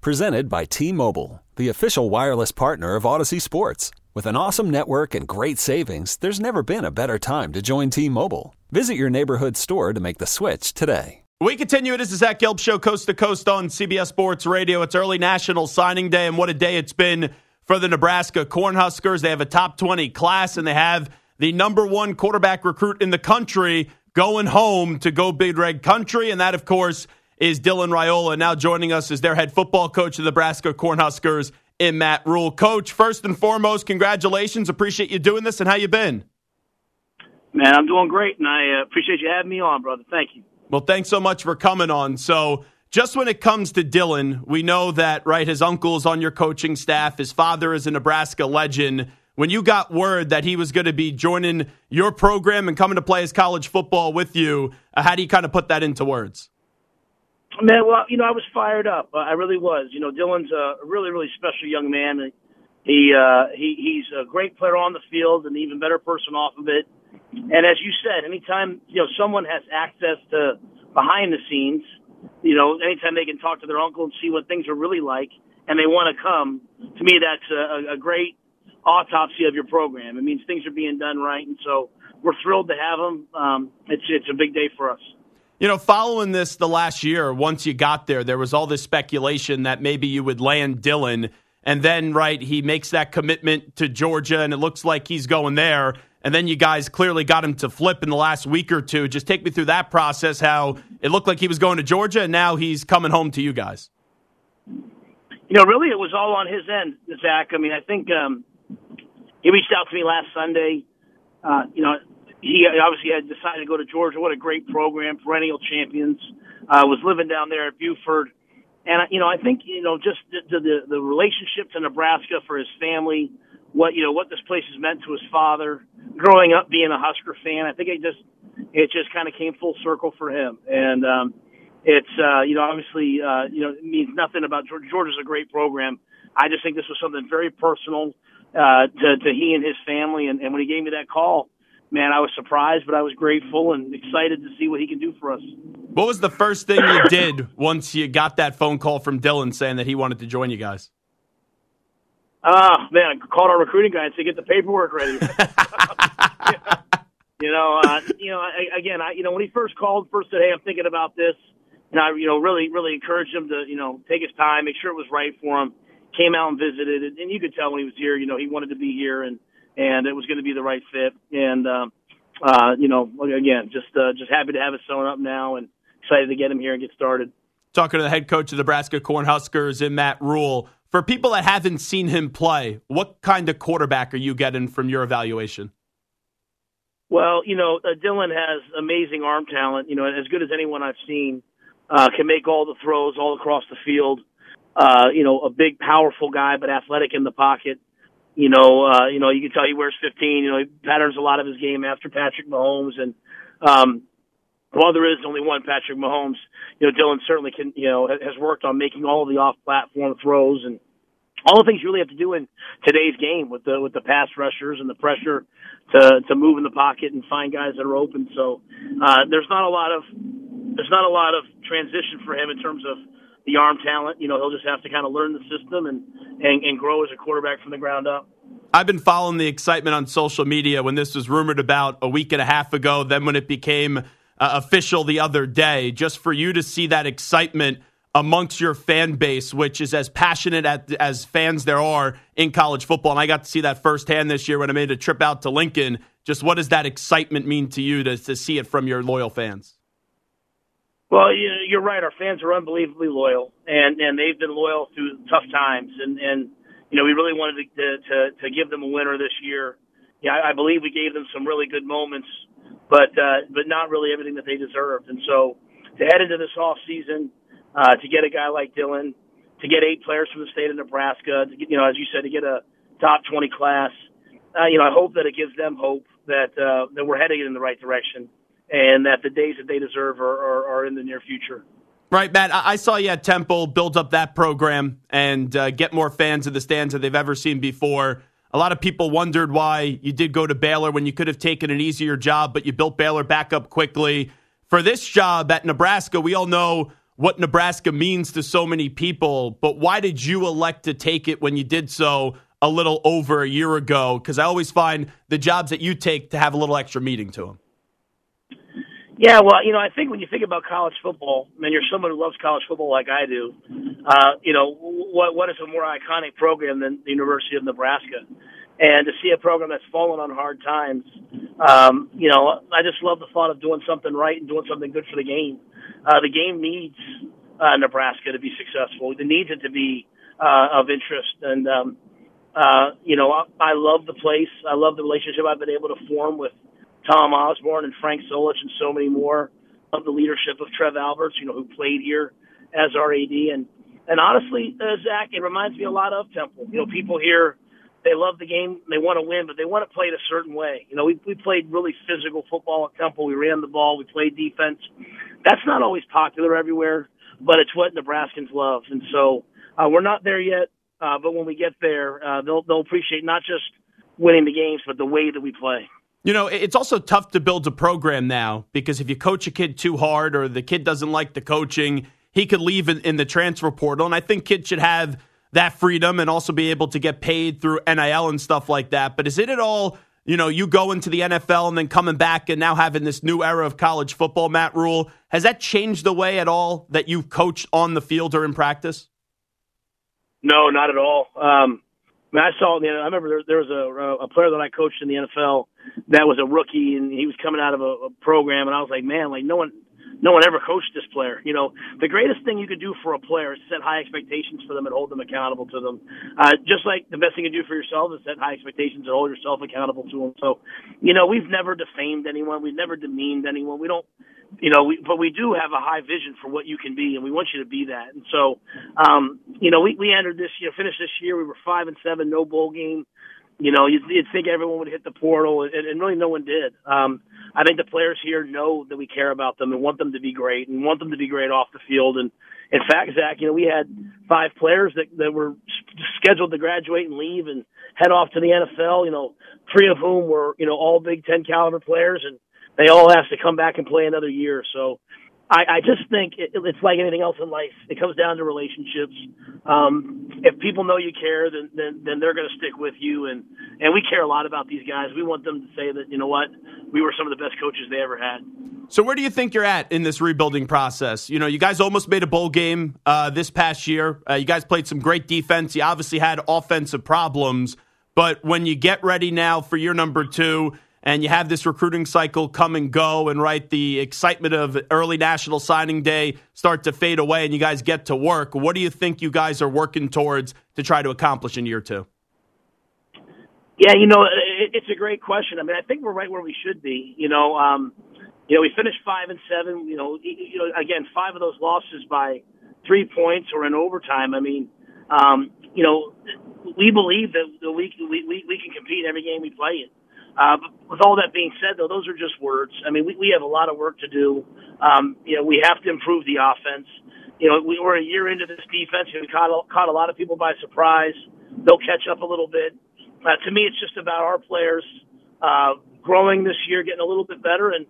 Presented by T-Mobile, the official wireless partner of Odyssey Sports. With an awesome network and great savings, there's never been a better time to join T-Mobile. Visit your neighborhood store to make the switch today. We continue. It is the Zach Gelb Show, coast to coast on CBS Sports Radio. It's early National Signing Day, and what a day it's been for the Nebraska Cornhuskers. They have a top 20 class, and they have the number one quarterback recruit in the country going home to go Big Red Country, and that, of course, is Dylan Raiola. Now joining us is their head football coach of the Nebraska Cornhuskers, and Matt Rhule. Coach, first and foremost, congratulations. Appreciate you doing this, and how you been? Man, I'm doing great, and I appreciate you having me on, brother. Thank you. Well, thanks so much for coming on. So just when it comes to Dylan, we know that, right, his uncle's on your coaching staff. His father is a Nebraska legend. When you got word that he was going to be joining your program and coming to play his college football with you, how do you kind of put that into words? Man, well, you know, I was fired up. I really was. You know, Dylan's a really, really special young man. He's a great player on the field and an even better person off of it. And as you said, anytime, you know, someone has access to behind the scenes, you know, anytime they can talk to their uncle and see what things are really like and they want to come, to me that's a great autopsy of your program. It means things are being done right, and so we're thrilled to have him. It's a big day for us. You know, following this the last year, once you got there, there was all this speculation that maybe you would land Dylan, and then, right, he makes that commitment to Georgia, and it looks like he's going there. And then you guys clearly got him to flip in the last week or two. Just take me through that process, how it looked like he was going to Georgia, and now he's coming home to you guys. You know, really it was all on his end, Zach. I mean, I think he reached out to me last Sunday. You know, he obviously had decided to go to Georgia. What a great program, perennial champions. Was living down there at Buford. And, you know, I think, you know, just the relationship to Nebraska for his family, what this place has meant to his father, growing up being a Husker fan, I think it just kind of came full circle for him. And it means nothing about Georgia. Georgia's a great program. I just think this was something very personal to he and his family. And when he gave me that call, man, I was surprised, but I was grateful and excited to see what he can do for us. What was the first thing you did once you got that phone call from Dylan saying that he wanted to join you guys? Man, I called our recruiting guy and said, get the paperwork ready. When he first called, first said, hey, I'm thinking about this. And I, really, really encouraged him to, take his time, make sure it was right for him. Came out and visited. And you could tell when he was here, he wanted to be here and it was going to be the right fit. And, just happy to have it sewn up now and excited to get him here and get started. Talking to the head coach of the Nebraska Cornhuskers and Matt Rhule. For people that haven't seen him play, what kind of quarterback are you getting from your evaluation? Well, Dylan has amazing arm talent, and as good as anyone I've seen, can make all the throws all across the field. A big, powerful guy, but athletic in the pocket. You can tell he wears 15. He patterns a lot of his game after Patrick Mahomes. And while there is only one Patrick Mahomes, Dylan certainly can, has worked on making all of the off-platform throws and all the things you really have to do in today's game with the pass rushers and the pressure to move in the pocket and find guys that are open. So there's not a lot of transition for him in terms of the arm talent. He'll just have to kind of learn the system and grow as a quarterback from the ground up. I've been following the excitement on social media when this was rumored about a week and a half ago, then when it became official the other day, just for you to see that excitement amongst your fan base, which is as passionate as fans there are in college football. And I got to see that firsthand this year when I made a trip out to Lincoln. Just what does that excitement mean to you to see it from your loyal fans? Well, you're right. Our fans are unbelievably loyal, and they've been loyal through tough times. And we really wanted to give them a winner this year. Yeah, I believe we gave them some really good moments, but not really everything that they deserved. And so to head into this off season, to get a guy like Dylan, to get 8 players from the state of Nebraska, to get, you know, as you said, to get a top 20 class. You know, I hope that it gives them hope that that we're heading in the right direction and that the days that they deserve are in the near future. Right, Matt, I saw you at Temple build up that program and get more fans in the stands than they've ever seen before. A lot of people wondered why you did go to Baylor when you could have taken an easier job, but you built Baylor back up quickly. For this job at Nebraska, we all know what Nebraska means to so many people, but why did you elect to take it when you did so a little over a year ago? Because I always find the jobs that you take to have a little extra meaning to them. Yeah, well, you know, I think when you think about college football, and you're someone who loves college football like I do, you know, what is a more iconic program than the University of Nebraska? And to see a program that's fallen on hard times, you know, I just love the thought of doing something right and doing something good for the game. The game needs Nebraska to be successful. It needs it to be of interest. And, you know, I love the place. I love the relationship I've been able to form with Tom Osborne and Frank Solich and so many more, of the leadership of Trev Alberts, you know, who played here as our AD. And honestly, Zach, it reminds me a lot of Temple. You know, people here, they love the game, they want to win, but they want to play it a certain way. You know, we played really physical football at Temple. We ran the ball, we played defense. That's not always popular everywhere, but it's what Nebraskans love. And so we're not there yet, but when we get there, they'll appreciate not just winning the games, but the way that we play. You know, it's also tough to build a program now because if you coach a kid too hard or the kid doesn't like the coaching, he could leave in the transfer portal. And I think kids should have that freedom and also be able to get paid through NIL and stuff like that. But is it at all, you know, you go into the NFL and then coming back and now having this new era of college football, Matt Rhule, has that changed the way at all that you've coached on the field or in practice? No, not at all. I remember there was a player that I coached in the NFL that was a rookie, and he was coming out of a program, and I was like, man, like no one ever coached this player. You know, the greatest thing you could do for a player is set high expectations for them and hold them accountable to them. Just like the best thing you can do for yourself is set high expectations and hold yourself accountable to them. So, you know, we've never defamed anyone. We've never demeaned anyone. We don't. You know, but we do have a high vision for what you can be, and we want you to be that. And so, you know, we entered this year, finished this year, we were 5-7, no bowl game. You know, you'd think everyone would hit the portal, and really no one did. I think the players here know that we care about them and want them to be great and want them to be great off the field. And in fact, Zach, you know, we had 5 players that were scheduled to graduate and leave and head off to the NFL, you know, 3 of whom were, you know, all Big Ten caliber players, and they all have to come back and play another year. So I just think it's like anything else in life. It comes down to relationships. If people know you care, then they're going to stick with you. And we care a lot about these guys. We want them to say that, you know what, we were some of the best coaches they ever had. So where do you think you're at in this rebuilding process? You know, you guys almost made a bowl game this past year. You guys played some great defense. You obviously had offensive problems. But when you get ready now for year number 2, and you have this recruiting cycle come and go, and right, the excitement of early National Signing Day start to fade away, and you guys get to work. What do you think you guys are working towards to try to accomplish in year 2? Yeah, you know, it's a great question. I mean, I think we're right where we should be. You know, we finished 5-7. You know, again, 5 of those losses by 3 points or in overtime. I mean, you know, we believe that we can compete every game we play in. But with all that being said, though, those are just words. I mean, we have a lot of work to do. You know, we have to improve the offense. You know, we're a year into this defense, and we caught a lot of people by surprise. They'll catch up a little bit. To me, it's just about our players growing this year, getting a little bit better. And,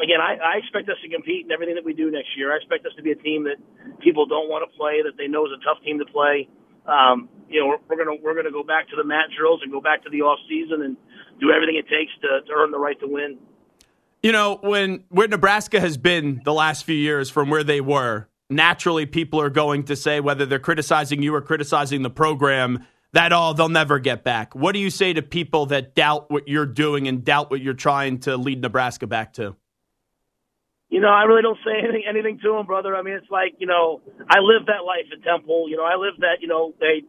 again, I expect us to compete in everything that we do next year. I expect us to be a team that people don't want to play, that they know is a tough team to play. You know, we're gonna go back to the mat drills and go back to the off season and do everything it takes to earn the right to win. You know, where Nebraska has been the last few years from where they were, naturally people are going to say, whether they're criticizing you or criticizing the program, that they'll never get back. What do you say to people that doubt what you're doing and doubt what you're trying to lead Nebraska back to? You know, I really don't say anything to them, brother. I mean, it's like, you know, I lived that life at Temple. You know, I lived that, you know, they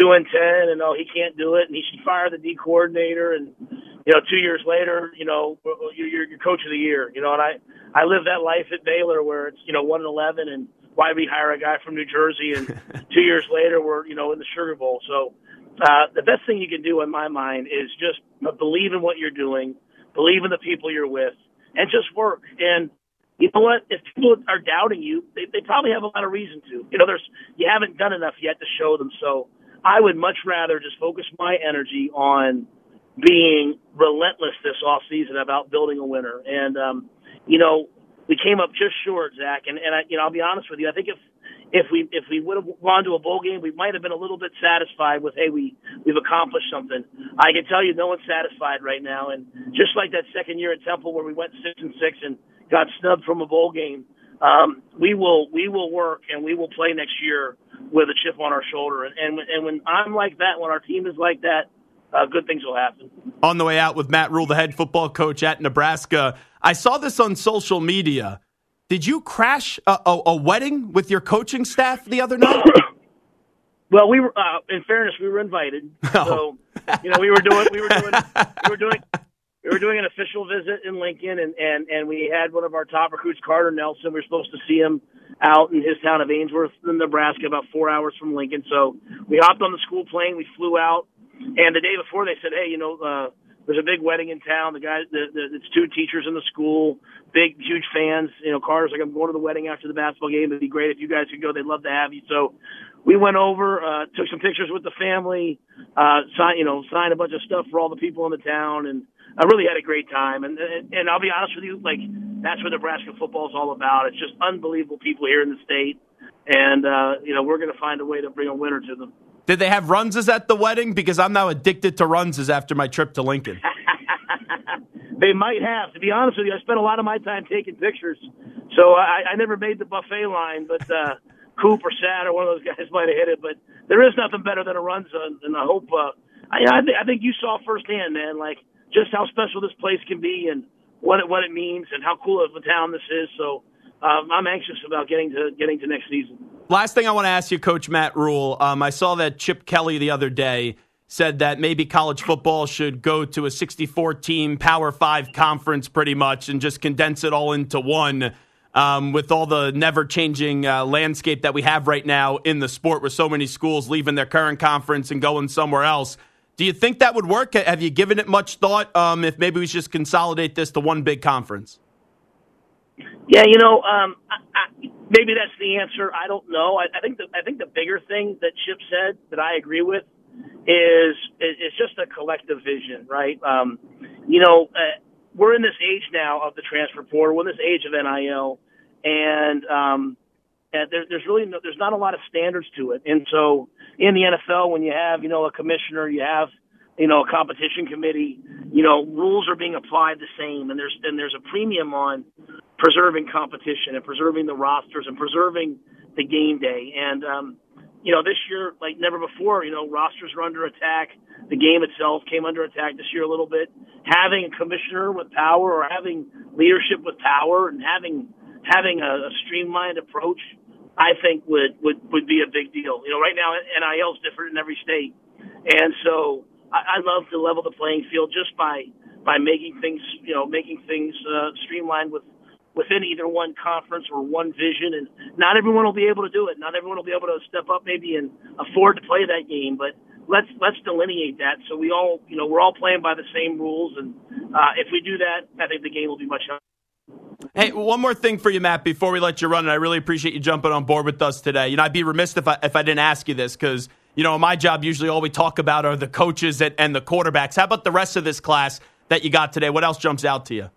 2-10, and oh, he can't do it, and he should fire the D coordinator. And, you know, 2 years later, you know, you're coach of the year. You know, and I lived that life at Baylor where it's, you know, 1-11, and why we hire a guy from New Jersey, and 2 years later we're, you know, in the Sugar Bowl. So the best thing you can do in my mind is just believe in what you're doing, believe in the people you're with, and just work. And you know what? If people are doubting you, they probably have a lot of reason to. You know, you haven't done enough yet to show them. So I would much rather just focus my energy on being relentless this off season about building a winner. And you know, we came up just short, Zach. And I, you know, I'll be honest with you. I think if we would have gone to a bowl game, we might have been a little bit satisfied with, hey, we've accomplished something. I can tell you, no one's satisfied right now. And just like that second year at Temple, where we went 6-6 and got snubbed from a bowl game, we will work and we will play next year with a chip on our shoulder. And when I'm like that, when our team is like that, good things will happen. On the way out with Matt Rhule, the head football coach at Nebraska. I saw this on social media. Did you crash a wedding with your coaching staff the other night? Well, we were. In fairness, we were invited. Oh. So you know, we were doing an official visit in Lincoln, and we had one of our top recruits, Carter Nelson. We were supposed to see him out in his town of Ainsworth, Nebraska, about 4 hours from Lincoln. So we hopped on the school plane. We flew out. And the day before, they said, hey, you know, there's a big wedding in town. It's two teachers in the school, big, huge fans. You know, Carter's like, I'm going to the wedding after the basketball game. It'd be great if you guys could go. They'd love to have you. So we went over, took some pictures with the family, signed a bunch of stuff for all the people in the town, and I really had a great time. And I'll be honest with you, like, that's what Nebraska football is all about. It's just unbelievable people here in the state, and, you know, we're going to find a way to bring a winner to them. Did they have Runzas at the wedding? Because I'm now addicted to Runzas after my trip to Lincoln. They might have. To be honest with you, I spent a lot of my time taking pictures. So I never made the buffet line, but Coop or Sad or one of those guys might have hit it. But there is nothing better than a Runza, and I hope I think you saw firsthand, man, like just how special this place can be and what it means and how cool of a town this is. So I'm anxious about getting to next season. Last thing I want to ask you, Coach Matt Rhule. I saw that Chip Kelly the other day said that maybe college football should go to a 64-team Power 5 conference pretty much and just condense it all into one with all the never-changing landscape that we have right now in the sport with so many schools leaving their current conference and going somewhere else. Do you think that would work? Have you given it much thought if maybe we should just consolidate this to one big conference? Yeah, you know, maybe that's the answer. I don't know. I think the bigger thing that Chip said that I agree with is it's just a collective vision, right? You know, we're in this age now of the transfer portal. We're in this age of NIL, and there's not a lot of standards to it. And so in the NFL, when you have, you know, a commissioner, you have, you know, a competition committee, you know, rules are being applied the same, and there's a premium on preserving competition and preserving the rosters and preserving the game day. And, you know, this year, like never before, you know, rosters are under attack. The game itself came under attack this year a little bit. Having a commissioner with power or having leadership with power and having a streamlined approach, I think would be a big deal. You know, right now, NIL is different in every state. And so I love to level the playing field just by making things streamlined within either one conference or one vision. And not everyone will be able to do it. Not everyone will be able to step up maybe and afford to play that game. But let's delineate that so we all, you know, we're all playing by the same rules. And if we do that, I think the game will be much harder. Hey, one more thing for you, Matt, before we let you run. And I really appreciate you jumping on board with us today. You know, I'd be remiss if I didn't ask you this because, you know, in my job, usually all we talk about are the coaches and the quarterbacks. How about the rest of this class that you got today? What else jumps out to you?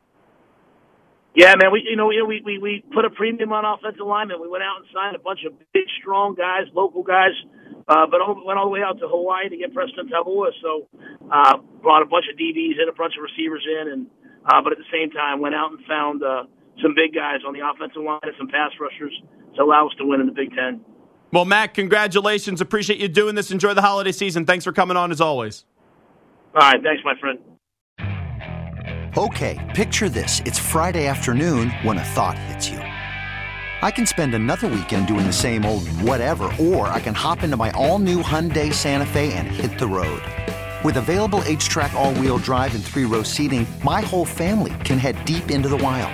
Yeah, man, we put a premium on offensive linemen. We went out and signed a bunch of big, strong guys, local guys, but went all the way out to Hawaii to get Preston Tavua. So brought a bunch of DBs in, a bunch of receivers in, and but at the same time went out and found some big guys on the offensive line and some pass rushers to allow us to win in the Big Ten. Well, Matt, congratulations. Appreciate you doing this. Enjoy the holiday season. Thanks for coming on, as always. All right. Thanks, my friend. Okay, picture this. It's Friday afternoon when a thought hits you. I can spend another weekend doing the same old whatever, or I can hop into my all-new Hyundai Santa Fe and hit the road. With available H-Track all-wheel drive and three-row seating, my whole family can head deep into the wild.